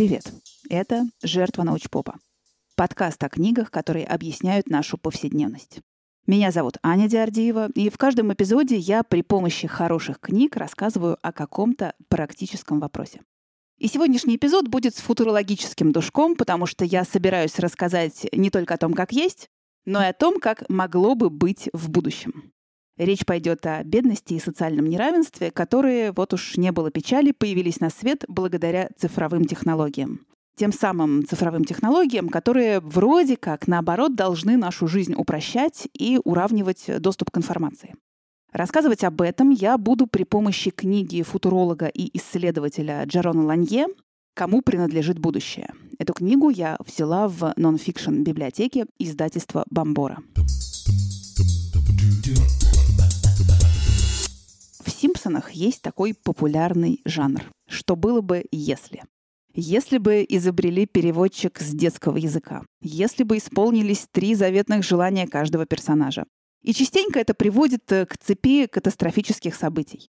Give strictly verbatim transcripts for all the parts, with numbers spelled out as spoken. Привет! Это «Жертва научпопа» — подкаст о книгах, которые объясняют нашу повседневность. Меня зовут Аня Диордиева, и в каждом эпизоде я при помощи хороших книг рассказываю о каком-то практическом вопросе. И сегодняшний эпизод будет с футурологическим душком, потому что я собираюсь рассказать не только о том, как есть, но и о том, как могло бы быть в будущем. Речь пойдет о бедности и социальном неравенстве, которые, вот уж не было печали, появились на свет благодаря цифровым технологиям. Тем самым цифровым технологиям, которые вроде как, наоборот, должны нашу жизнь упрощать и уравнивать доступ к информации. Рассказывать об этом я буду при помощи книги футуролога и исследователя Джарона Ланье «Кому принадлежит будущее». Эту книгу я взяла в нон-фикшн-библиотеке издательства «Бомбора». В «Симпсонах» есть такой популярный жанр. Что было бы, если? Если бы изобрели переводчик с детского языка. Если бы исполнились три заветных желания каждого персонажа. И частенько это приводит к цепи катастрофических событий.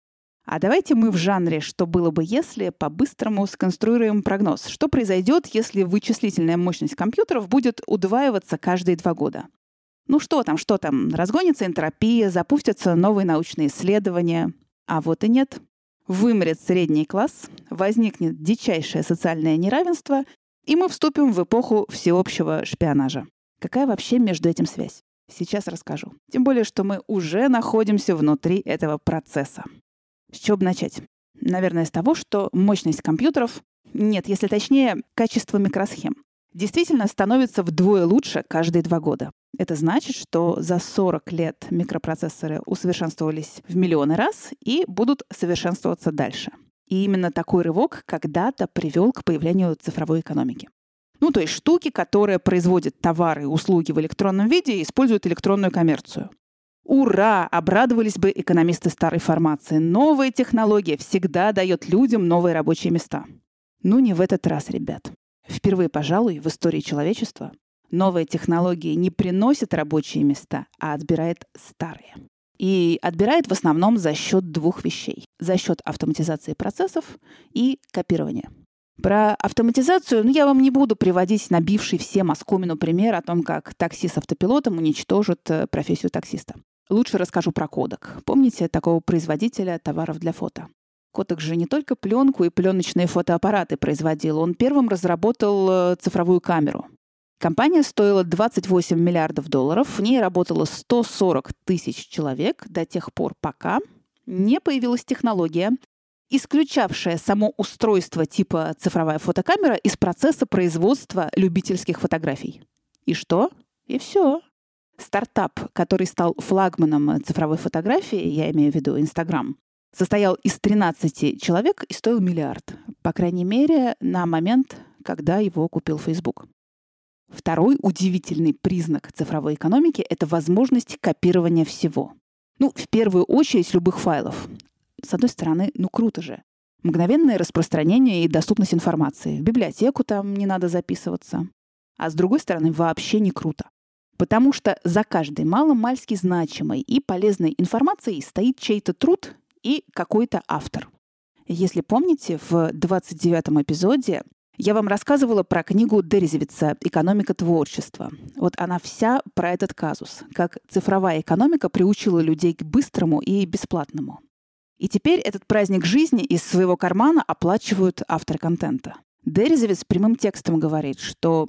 А давайте мы в жанре «Что было бы, если» по-быстрому сконструируем прогноз. Что произойдет, если вычислительная мощность компьютеров будет удваиваться каждые два года? Ну что там, что там? Разгонится энтропия, запустятся новые научные исследования. А вот и нет. Вымрет средний класс, возникнет дичайшее социальное неравенство, и мы вступим в эпоху всеобщего шпионажа. Какая вообще между этим связь? Сейчас расскажу. Тем более, что мы уже находимся внутри этого процесса. С чего бы начать? Наверное, с того, что мощность компьютеров, нет, если точнее, качество микросхем, действительно становится вдвое лучше каждые два года. Это значит, что за сорок лет микропроцессоры усовершенствовались в миллионы раз и будут совершенствоваться дальше. И именно такой рывок когда-то привел к появлению цифровой экономики. Ну, то есть штуки, которые производят товары и услуги в электронном виде и используют электронную коммерцию. Ура! Обрадовались бы экономисты старой формации. Новая технология всегда дает людям новые рабочие места. Ну, не в этот раз, ребят. Впервые, пожалуй, в истории человечества новые технологии не приносят рабочие места, а отбирает старые. И отбирает в основном за счет двух вещей. За счет автоматизации процессов и копирования. Про автоматизацию ну, я вам не буду приводить набивший всем оскомину пример о том, как такси с автопилотом уничтожит профессию таксиста. Лучше расскажу про кодек. Помните такого производителя товаров для фото? Кодек же не только пленку и пленочные фотоаппараты производил. Он первым разработал цифровую камеру. Компания стоила двадцать восемь миллиардов долларов. В ней работало сто сорок тысяч человек до тех пор, пока не появилась технология, исключавшая само устройство типа цифровая фотокамера из процесса производства любительских фотографий. И что? И все. Стартап, который стал флагманом цифровой фотографии, я имею в виду Instagram, состоял из тринадцати человек и стоил миллиард. По крайней мере, на момент, когда его купил Facebook. Второй удивительный признак цифровой экономики – это возможность копирования всего. Ну, в первую очередь, любых файлов. С одной стороны, ну круто же. Мгновенное распространение и доступность информации. В библиотеку там не надо записываться. А с другой стороны, вообще не круто. Потому что за каждой мало-мальски значимой и полезной информацией стоит чей-то труд и какой-то автор. Если помните, в двадцать девятом эпизоде я вам рассказывала про книгу Дерезовица «Экономика творчества». Вот она вся про этот казус, как цифровая экономика приучила людей к быстрому и бесплатному. И теперь этот праздник жизни из своего кармана оплачивают авторы контента. Дерезовиц прямым текстом говорит, что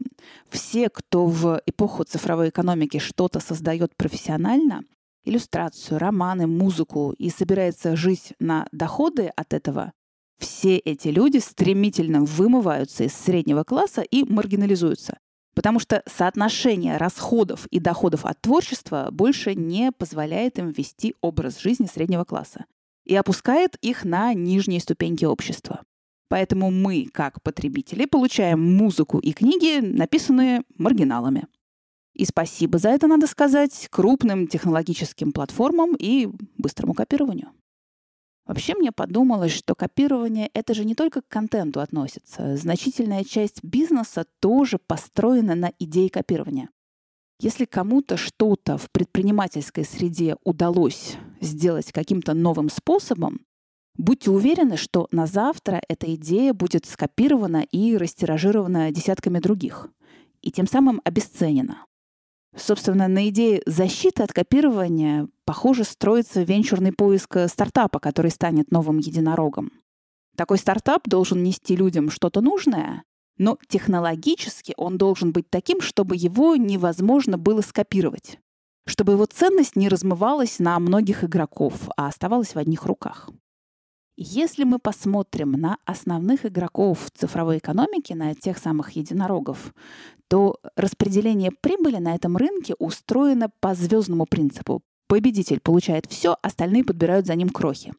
все, кто в эпоху цифровой экономики что-то создает профессионально, иллюстрацию, романы, музыку, и собирается жить на доходы от этого, все эти люди стремительно вымываются из среднего класса и маргинализуются, потому что соотношение расходов и доходов от творчества больше не позволяет им вести образ жизни среднего класса и опускает их на нижние ступеньки общества. Поэтому мы, как потребители, получаем музыку и книги, написанные маргиналами. И спасибо за это, надо сказать, крупным технологическим платформам и быстрому копированию. Вообще мне подумалось, что копирование — это же не только к контенту относится. Значительная часть бизнеса тоже построена на идее копирования. Если кому-то что-то в предпринимательской среде удалось сделать каким-то новым способом, Будьте уверены, что на завтра эта идея будет скопирована и растиражирована десятками других, и тем самым обесценена. Собственно, на идее защиты от копирования, похоже, строится венчурный поиск стартапа, который станет новым единорогом. Такой стартап должен нести людям что-то нужное, но технологически он должен быть таким, чтобы его невозможно было скопировать, чтобы его ценность не размывалась на многих игроков, а оставалась в одних руках. Если мы посмотрим на основных игроков цифровой экономики, на тех самых единорогов, то распределение прибыли на этом рынке устроено по звездному принципу. Победитель получает все, остальные подбирают за ним крохи.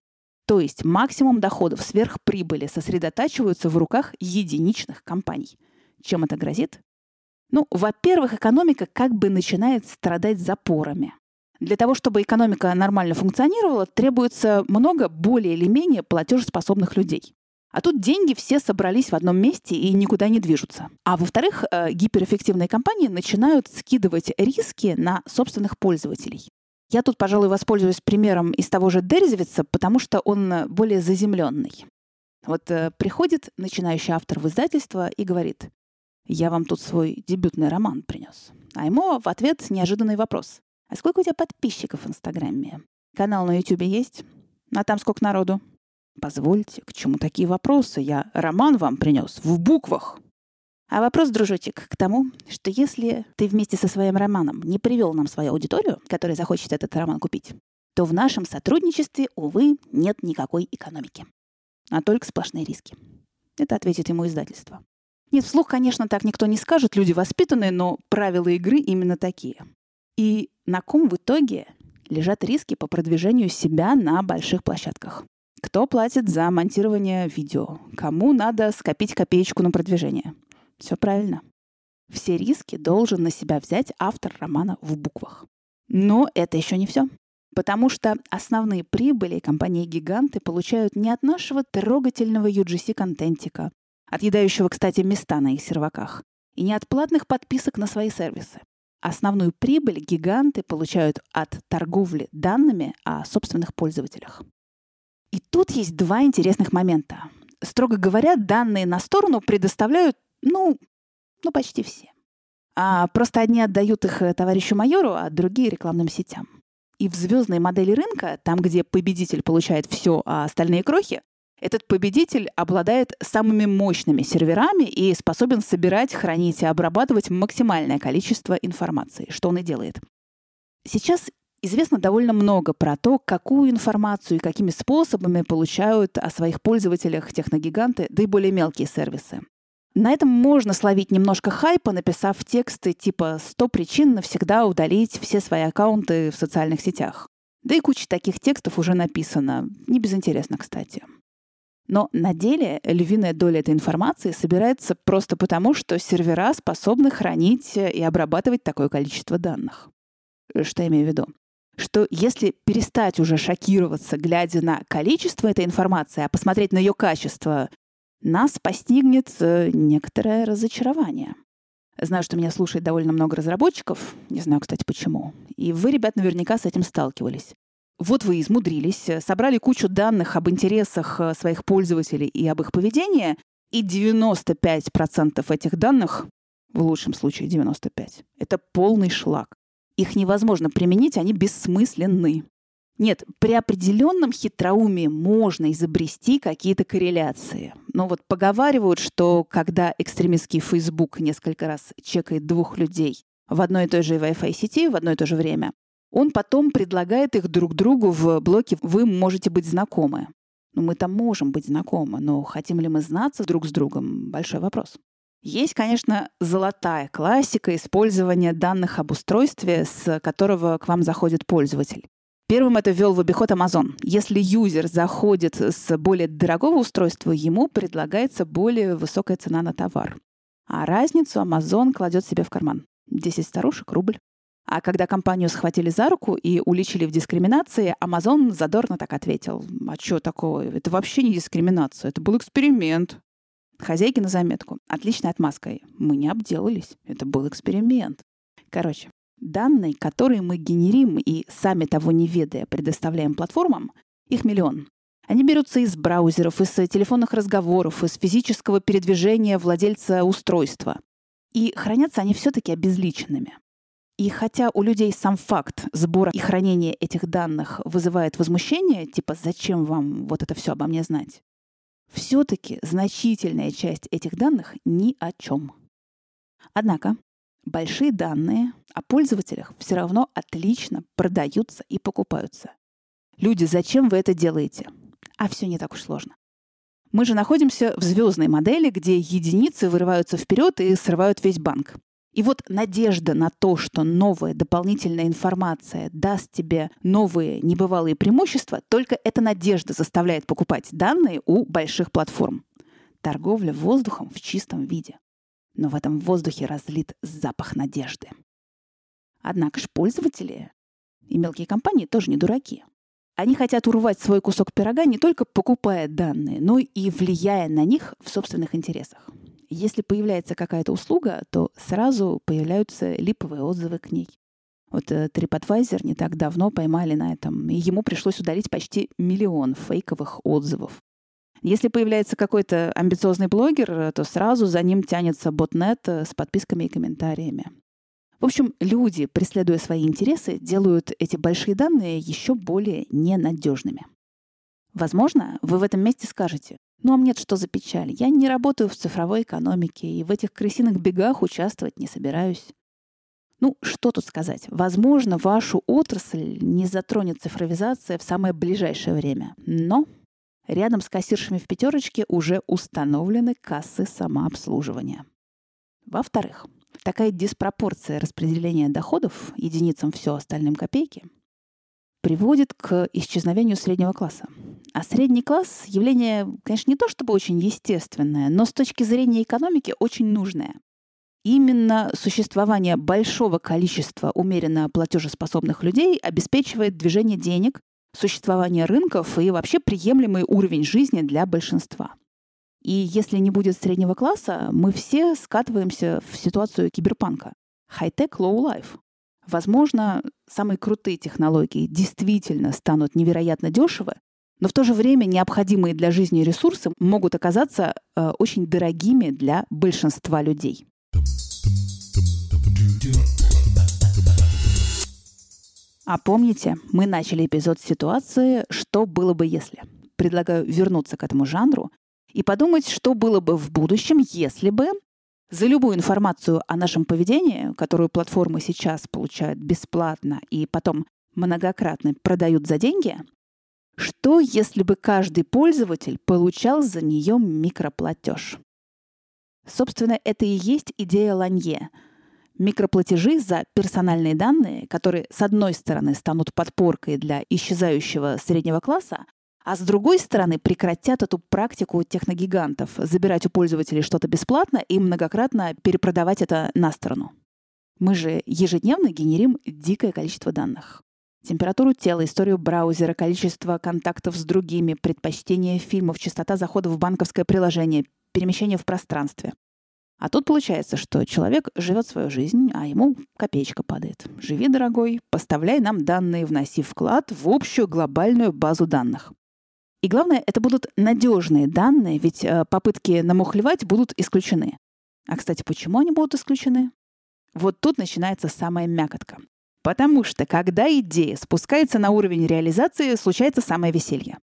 То есть максимум доходов сверхприбыли сосредотачиваются в руках единичных компаний. Чем это грозит? Ну, во-первых, экономика как бы начинает страдать запорами. Для того, чтобы экономика нормально функционировала, требуется много более или менее платежеспособных людей. А тут деньги все собрались в одном месте и никуда не движутся. А во-вторых, гиперэффективные компании начинают скидывать риски на собственных пользователей. Я тут, пожалуй, воспользуюсь примером из того же Дерезовица, потому что он более заземленный. Вот приходит начинающий автор в издательство и говорит: «Я вам тут свой дебютный роман принес». А ему в ответ неожиданный вопрос: «А сколько у тебя подписчиков в Инстаграме? Канал на Ютубе есть? А там сколько народу?» «Позвольте, к чему такие вопросы? Я роман вам принес в буквах». А вопрос, дружочек, к тому, что если ты вместе со своим романом не привел нам свою аудиторию, которая захочет этот роман купить, то в нашем сотрудничестве, увы, нет никакой экономики, а только сплошные риски. Это ответит ему издательство. Нет, вслух, конечно, так никто не скажет, люди воспитанные, но правила игры именно такие. И на ком в итоге лежат риски по продвижению себя на больших площадках? Кто платит за монтирование видео? Кому надо скопить копеечку на продвижение? Все правильно. Все риски должен на себя взять автор романа в буквах. Но это еще не все. Потому что основные прибыли компании-гиганты получают не от нашего трогательного ю джи си-контентика, отъедающего, кстати, места на их серваках, и не от платных подписок на свои сервисы. Основную прибыль гиганты получают от торговли данными о собственных пользователях. И тут есть два интересных момента. Строго говоря, данные на сторону предоставляют, ну, ну почти все. А просто одни отдают их товарищу майору, а другие — рекламным сетям. И в звездной модели рынка, там, где победитель получает все, а остальные крохи, этот победитель обладает самыми мощными серверами и способен собирать, хранить и обрабатывать максимальное количество информации, что он и делает. Сейчас известно довольно много про то, какую информацию и какими способами получают о своих пользователях техногиганты, да и более мелкие сервисы. На этом можно словить немножко хайпа, написав тексты типа «сто причин навсегда удалить все свои аккаунты в социальных сетях». Да и куча таких текстов уже написано. Не безинтересно, кстати. Но на деле львиная доля этой информации собирается просто потому, что сервера способны хранить и обрабатывать такое количество данных. Что я имею в виду? Что если перестать уже шокироваться, глядя на количество этой информации, а посмотреть на ее качество, нас постигнет некоторое разочарование. Знаю, что меня слушает довольно много разработчиков. Не знаю, кстати, почему. И вы, ребят, наверняка с этим сталкивались. Вот вы измудрились, собрали кучу данных об интересах своих пользователей и об их поведении, и девяносто пять процентов этих данных, в лучшем случае девяносто пять процентов, это полный шлак. Их невозможно применить, они бессмысленны. Нет, при определенном хитроумии можно изобрести какие-то корреляции. Но вот поговаривают, что когда экстремистский Facebook несколько раз чекает двух людей в одной и той же Wi-Fi сети в одно и то же время, он потом предлагает их друг другу в блоке «Вы можете быть знакомы». Ну, мы там можем быть знакомы, но хотим ли мы знаться друг с другом – большой вопрос. Есть, конечно, золотая классика использования данных об устройстве, с которого к вам заходит пользователь. Первым это ввел в обиход Амазон. Если юзер заходит с более дорогого устройства, ему предлагается более высокая цена на товар. А разницу Амазон кладет себе в карман. десять старушек – рубль. А когда компанию схватили за руку и уличили в дискриминации, Amazon задорно так ответил: «А что такого? Это вообще не дискриминация, это был эксперимент». Хозяйки на заметку: «Отличной отмазкой. Мы не обделались, это был эксперимент». Короче, данные, которые мы генерим и сами того не ведая предоставляем платформам, их миллион. Они берутся из браузеров, из телефонных разговоров, из физического передвижения владельца устройства. И хранятся они все-таки обезличенными. И хотя у людей сам факт сбора и хранения этих данных вызывает возмущение, типа «зачем вам вот это все обо мне знать?», все-таки значительная часть этих данных ни о чем. Однако большие данные о пользователях все равно отлично продаются и покупаются. Люди, зачем вы это делаете? А все не так уж сложно. Мы же находимся в звездной модели, где единицы вырываются вперед и срывают весь банк. И вот надежда на то, что новая дополнительная информация даст тебе новые небывалые преимущества, только эта надежда заставляет покупать данные у больших платформ. Торговля воздухом в чистом виде. Но в этом воздухе разлит запах надежды. Однако ж пользователи и мелкие компании тоже не дураки. Они хотят урвать свой кусок пирога, не только покупая данные, но и влияя на них в собственных интересах. Если появляется какая-то услуга, то сразу появляются липовые отзывы к ней. Вот TripAdvisor не так давно поймали на этом, и ему пришлось удалить почти миллион фейковых отзывов. Если появляется какой-то амбициозный блогер, то сразу за ним тянется ботнет с подписками и комментариями. В общем, люди, преследуя свои интересы, делают эти большие данные еще более ненадежными. Возможно, вы в этом месте скажете: «Ну а мне что за печаль? Я не работаю в цифровой экономике и в этих крысиных бегах участвовать не собираюсь». Ну, что тут сказать? Возможно, вашу отрасль не затронет цифровизация в самое ближайшее время. Но рядом с кассиршами в пятерочке уже установлены кассы самообслуживания. Во-вторых, такая диспропорция распределения доходов единицам, все остальным копейки, приводит к исчезновению среднего класса. А средний класс — явление, конечно, не то чтобы очень естественное, но с точки зрения экономики очень нужное. Именно существование большого количества умеренно платежеспособных людей обеспечивает движение денег, существование рынков и вообще приемлемый уровень жизни для большинства. И если не будет среднего класса, мы все скатываемся в ситуацию киберпанка. High-tech, low-life. Возможно, самые крутые технологии действительно станут невероятно дешевы, но в то же время необходимые для жизни ресурсы могут оказаться э, очень дорогими для большинства людей. А помните, мы начали эпизод с ситуации «Что было бы, если?». Предлагаю вернуться к этому жанру и подумать, что было бы в будущем, если бы за любую информацию о нашем поведении, которую платформы сейчас получают бесплатно и потом многократно продают за деньги, что если бы каждый пользователь получал за нее микроплатеж? Собственно, это и есть идея Ланье. Микроплатежи за персональные данные, которые, с одной стороны, станут подпоркой для исчезающего среднего класса, а с другой стороны, прекратят эту практику техногигантов забирать у пользователей что-то бесплатно и многократно перепродавать это на сторону. Мы же ежедневно генерим дикое количество данных. Температуру тела, историю браузера, количество контактов с другими, предпочтения фильмов, частота заходов в банковское приложение, перемещение в пространстве. А тут получается, что человек живет свою жизнь, а ему копеечка падает. Живи, дорогой, поставляй нам данные, вноси вклад в общую глобальную базу данных. И главное, это будут надежные данные, ведь попытки намухлевать будут исключены. А, кстати, почему они будут исключены? Вот тут начинается самая мякотка. Потому что, когда идея спускается на уровень реализации, случается самое веселье.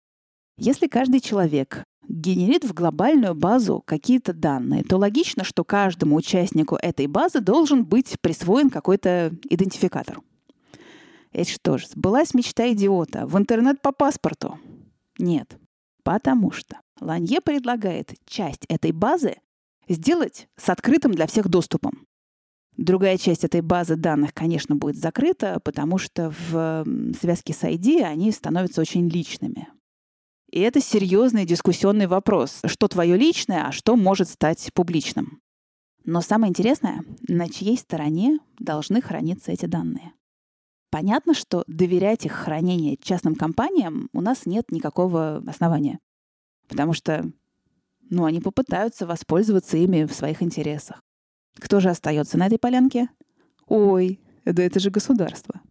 Если каждый человек генерит в глобальную базу какие-то данные, то логично, что каждому участнику этой базы должен быть присвоен какой-то идентификатор. Это что ж, сбылась мечта идиота. В интернет по паспорту. Нет, потому что Ланье предлагает часть этой базы сделать с открытым для всех доступом. Другая часть этой базы данных, конечно, будет закрыта, потому что в связке с ай ди они становятся очень личными. И это серьезный дискуссионный вопрос, что твое личное, а что может стать публичным. Но самое интересное, на чьей стороне должны храниться эти данные. Понятно, что доверять их хранение частным компаниям у нас нет никакого основания. Потому что, ну, они попытаются воспользоваться ими в своих интересах. Кто же остается на этой полянке? Ой, да это же государство.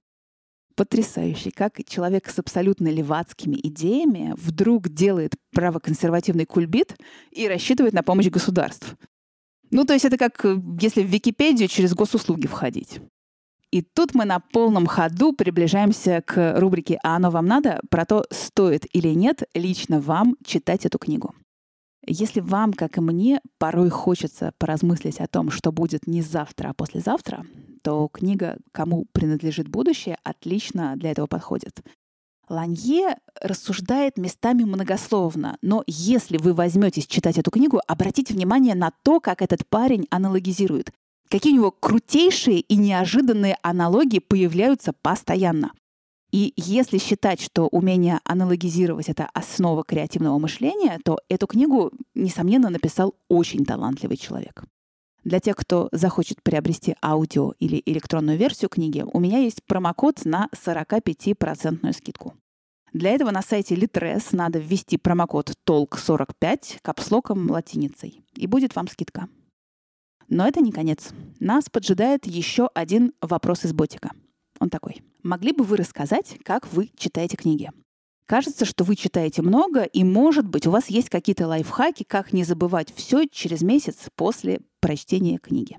потрясающий, как человек с абсолютно левацкими идеями вдруг делает правоконсервативный кульбит и рассчитывает на помощь государств. Ну, то есть это как если в Википедию через госуслуги входить. И тут мы на полном ходу приближаемся к рубрике «А оно вам надо?» про то, стоит или нет лично вам читать эту книгу. Если вам, как и мне, порой хочется поразмыслить о том, что будет не завтра, а послезавтра, то книга «Кому принадлежит будущее» отлично для этого подходит. Ланье рассуждает местами многословно, но если вы возьметесь читать эту книгу, обратите внимание на то, как этот парень аналогизирует. Какие у него крутейшие и неожиданные аналогии появляются постоянно. И если считать, что умение аналогизировать — это основа креативного мышления, то эту книгу, несомненно, написал очень талантливый человек. Для тех, кто захочет приобрести аудио или электронную версию книги, у меня есть промокод на сорок пять процентов скидку. Для этого на сайте Литрес надо ввести промокод толк сорок пять капслоком латиницей, и будет вам скидка. Но это не конец. Нас поджидает еще один вопрос из ботика. Он такой. Могли бы вы рассказать, как вы читаете книги? Кажется, что вы читаете много, и, может быть, у вас есть какие-то лайфхаки, как не забывать все через месяц после прочтения книги.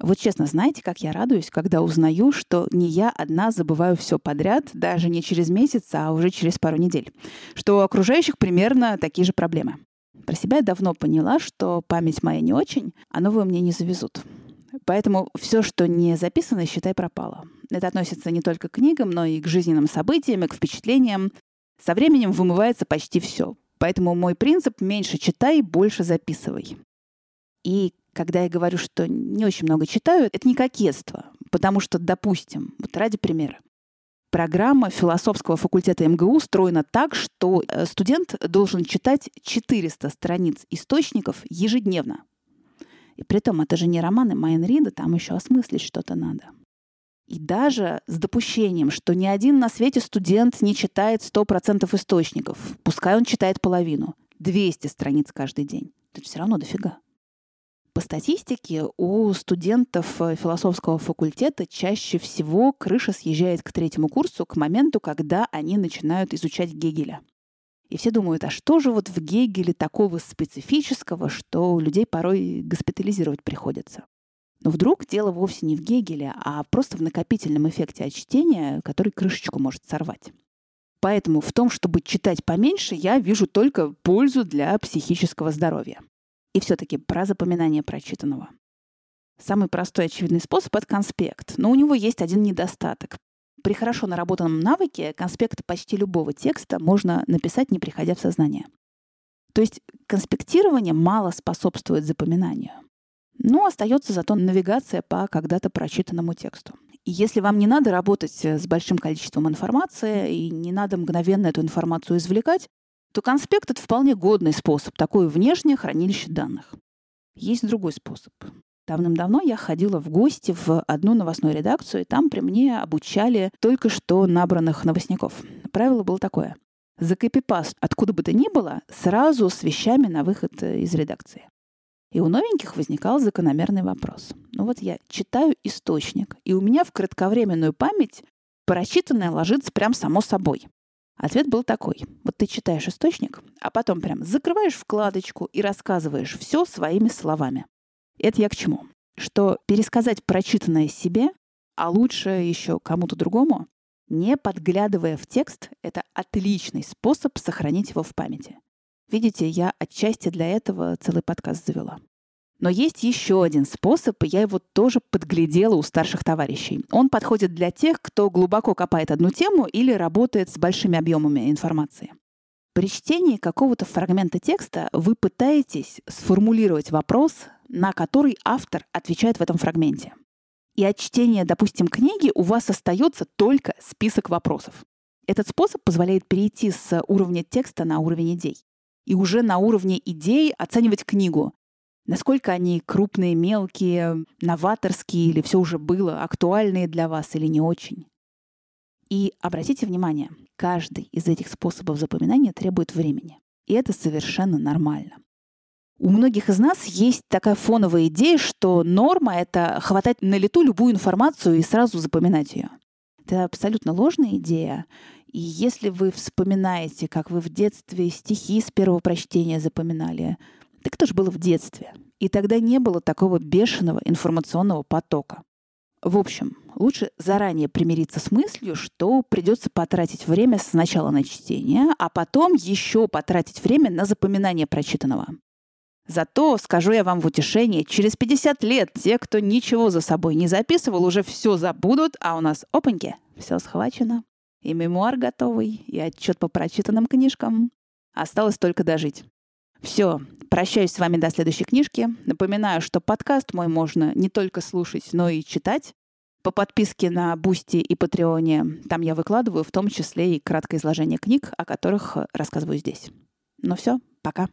Вот честно, знаете, как я радуюсь, когда узнаю, что не я одна забываю все подряд, даже не через месяц, а уже через пару недель. Что у окружающих примерно такие же проблемы. Про себя я давно поняла, что память моя не очень, а новую мне не завезут. Поэтому все, что не записано, считай, пропало. Это относится не только к книгам, но и к жизненным событиям, и к впечатлениям. Со временем вымывается почти все. Поэтому мой принцип — меньше читай, больше записывай. И когда я говорю, что не очень много читаю, это не кокетство. Потому что, допустим, вот ради примера, программа философского факультета эм гэ у устроена так, что студент должен читать четыреста страниц источников ежедневно. И притом это же не романы Майн Рида, там еще осмыслить что-то надо. И даже с допущением, что ни один на свете студент не читает сто процентов источников, пускай он читает половину, двести страниц каждый день, это все равно дофига. По статистике, у студентов философского факультета чаще всего крыша съезжает к третьему курсу, к моменту, когда они начинают изучать Гегеля. И все думают, а что же вот в Гегеле такого специфического, что людей порой госпитализировать приходится? Но вдруг дело вовсе не в Гегеле, а просто в накопительном эффекте от чтения, который крышечку может сорвать. Поэтому в том, чтобы читать поменьше, я вижу только пользу для психического здоровья. И все-таки про запоминание прочитанного. Самый простой очевидный способ — это конспект. Но у него есть один недостаток. При хорошо наработанном навыке конспект почти любого текста можно написать, не приходя в сознание. То есть конспектирование мало способствует запоминанию. Но остается зато навигация по когда-то прочитанному тексту. И если вам не надо работать с большим количеством информации и не надо мгновенно эту информацию извлекать, то конспект — это вполне годный способ, такое внешнее хранилище данных. Есть другой способ. Давным-давно я ходила в гости в одну новостную редакцию, и там при мне обучали только что набранных новостников. Правило было такое. Закопипаст откуда бы то ни было сразу с вещами на выход из редакции. И у новеньких возникал закономерный вопрос. Ну вот я читаю источник, и у меня в кратковременную память прочитанное ложится прям само собой. Ответ был такой. Вот ты читаешь источник, а потом прям закрываешь вкладочку и рассказываешь все своими словами. Это я к чему? Что пересказать прочитанное себе, а лучше еще кому-то другому, не подглядывая в текст, это отличный способ сохранить его в памяти. Видите, я отчасти для этого целый подкаст завела. Но есть еще один способ, и я его тоже подглядела у старших товарищей. Он подходит для тех, кто глубоко копает одну тему или работает с большими объемами информации. При чтении какого-то фрагмента текста вы пытаетесь сформулировать вопрос, на который автор отвечает в этом фрагменте. И от чтения, допустим, книги у вас остается только список вопросов. Этот способ позволяет перейти с уровня текста на уровень идей. И уже на уровне идей оценивать книгу. Насколько они крупные, мелкие, новаторские, или все уже было, актуальные для вас или не очень. И обратите внимание, каждый из этих способов запоминания требует времени. И это совершенно нормально. У многих из нас есть такая фоновая идея, что норма — это хватать на лету любую информацию и сразу запоминать ее. это абсолютно ложная идея. И если вы вспоминаете, как вы в детстве стихи с первого прочтения запоминали, так это же было в детстве. И тогда не было такого бешеного информационного потока. В общем, лучше заранее примириться с мыслью, что придется потратить время сначала на чтение, а потом еще потратить время на запоминание прочитанного. Зато, скажу я вам в утешение, через пятьдесят лет те, кто ничего за собой не записывал, уже все забудут, а у нас, опаньки, все схвачено. И мемуар готовый, и отчет по прочитанным книжкам. Осталось только дожить. Все, прощаюсь с вами до следующей книжки. Напоминаю, что подкаст мой можно не только слушать, но и читать. По подписке на Бусти и Патреоне там я выкладываю в том числе и краткое изложение книг, о которых рассказываю здесь. Ну все, пока.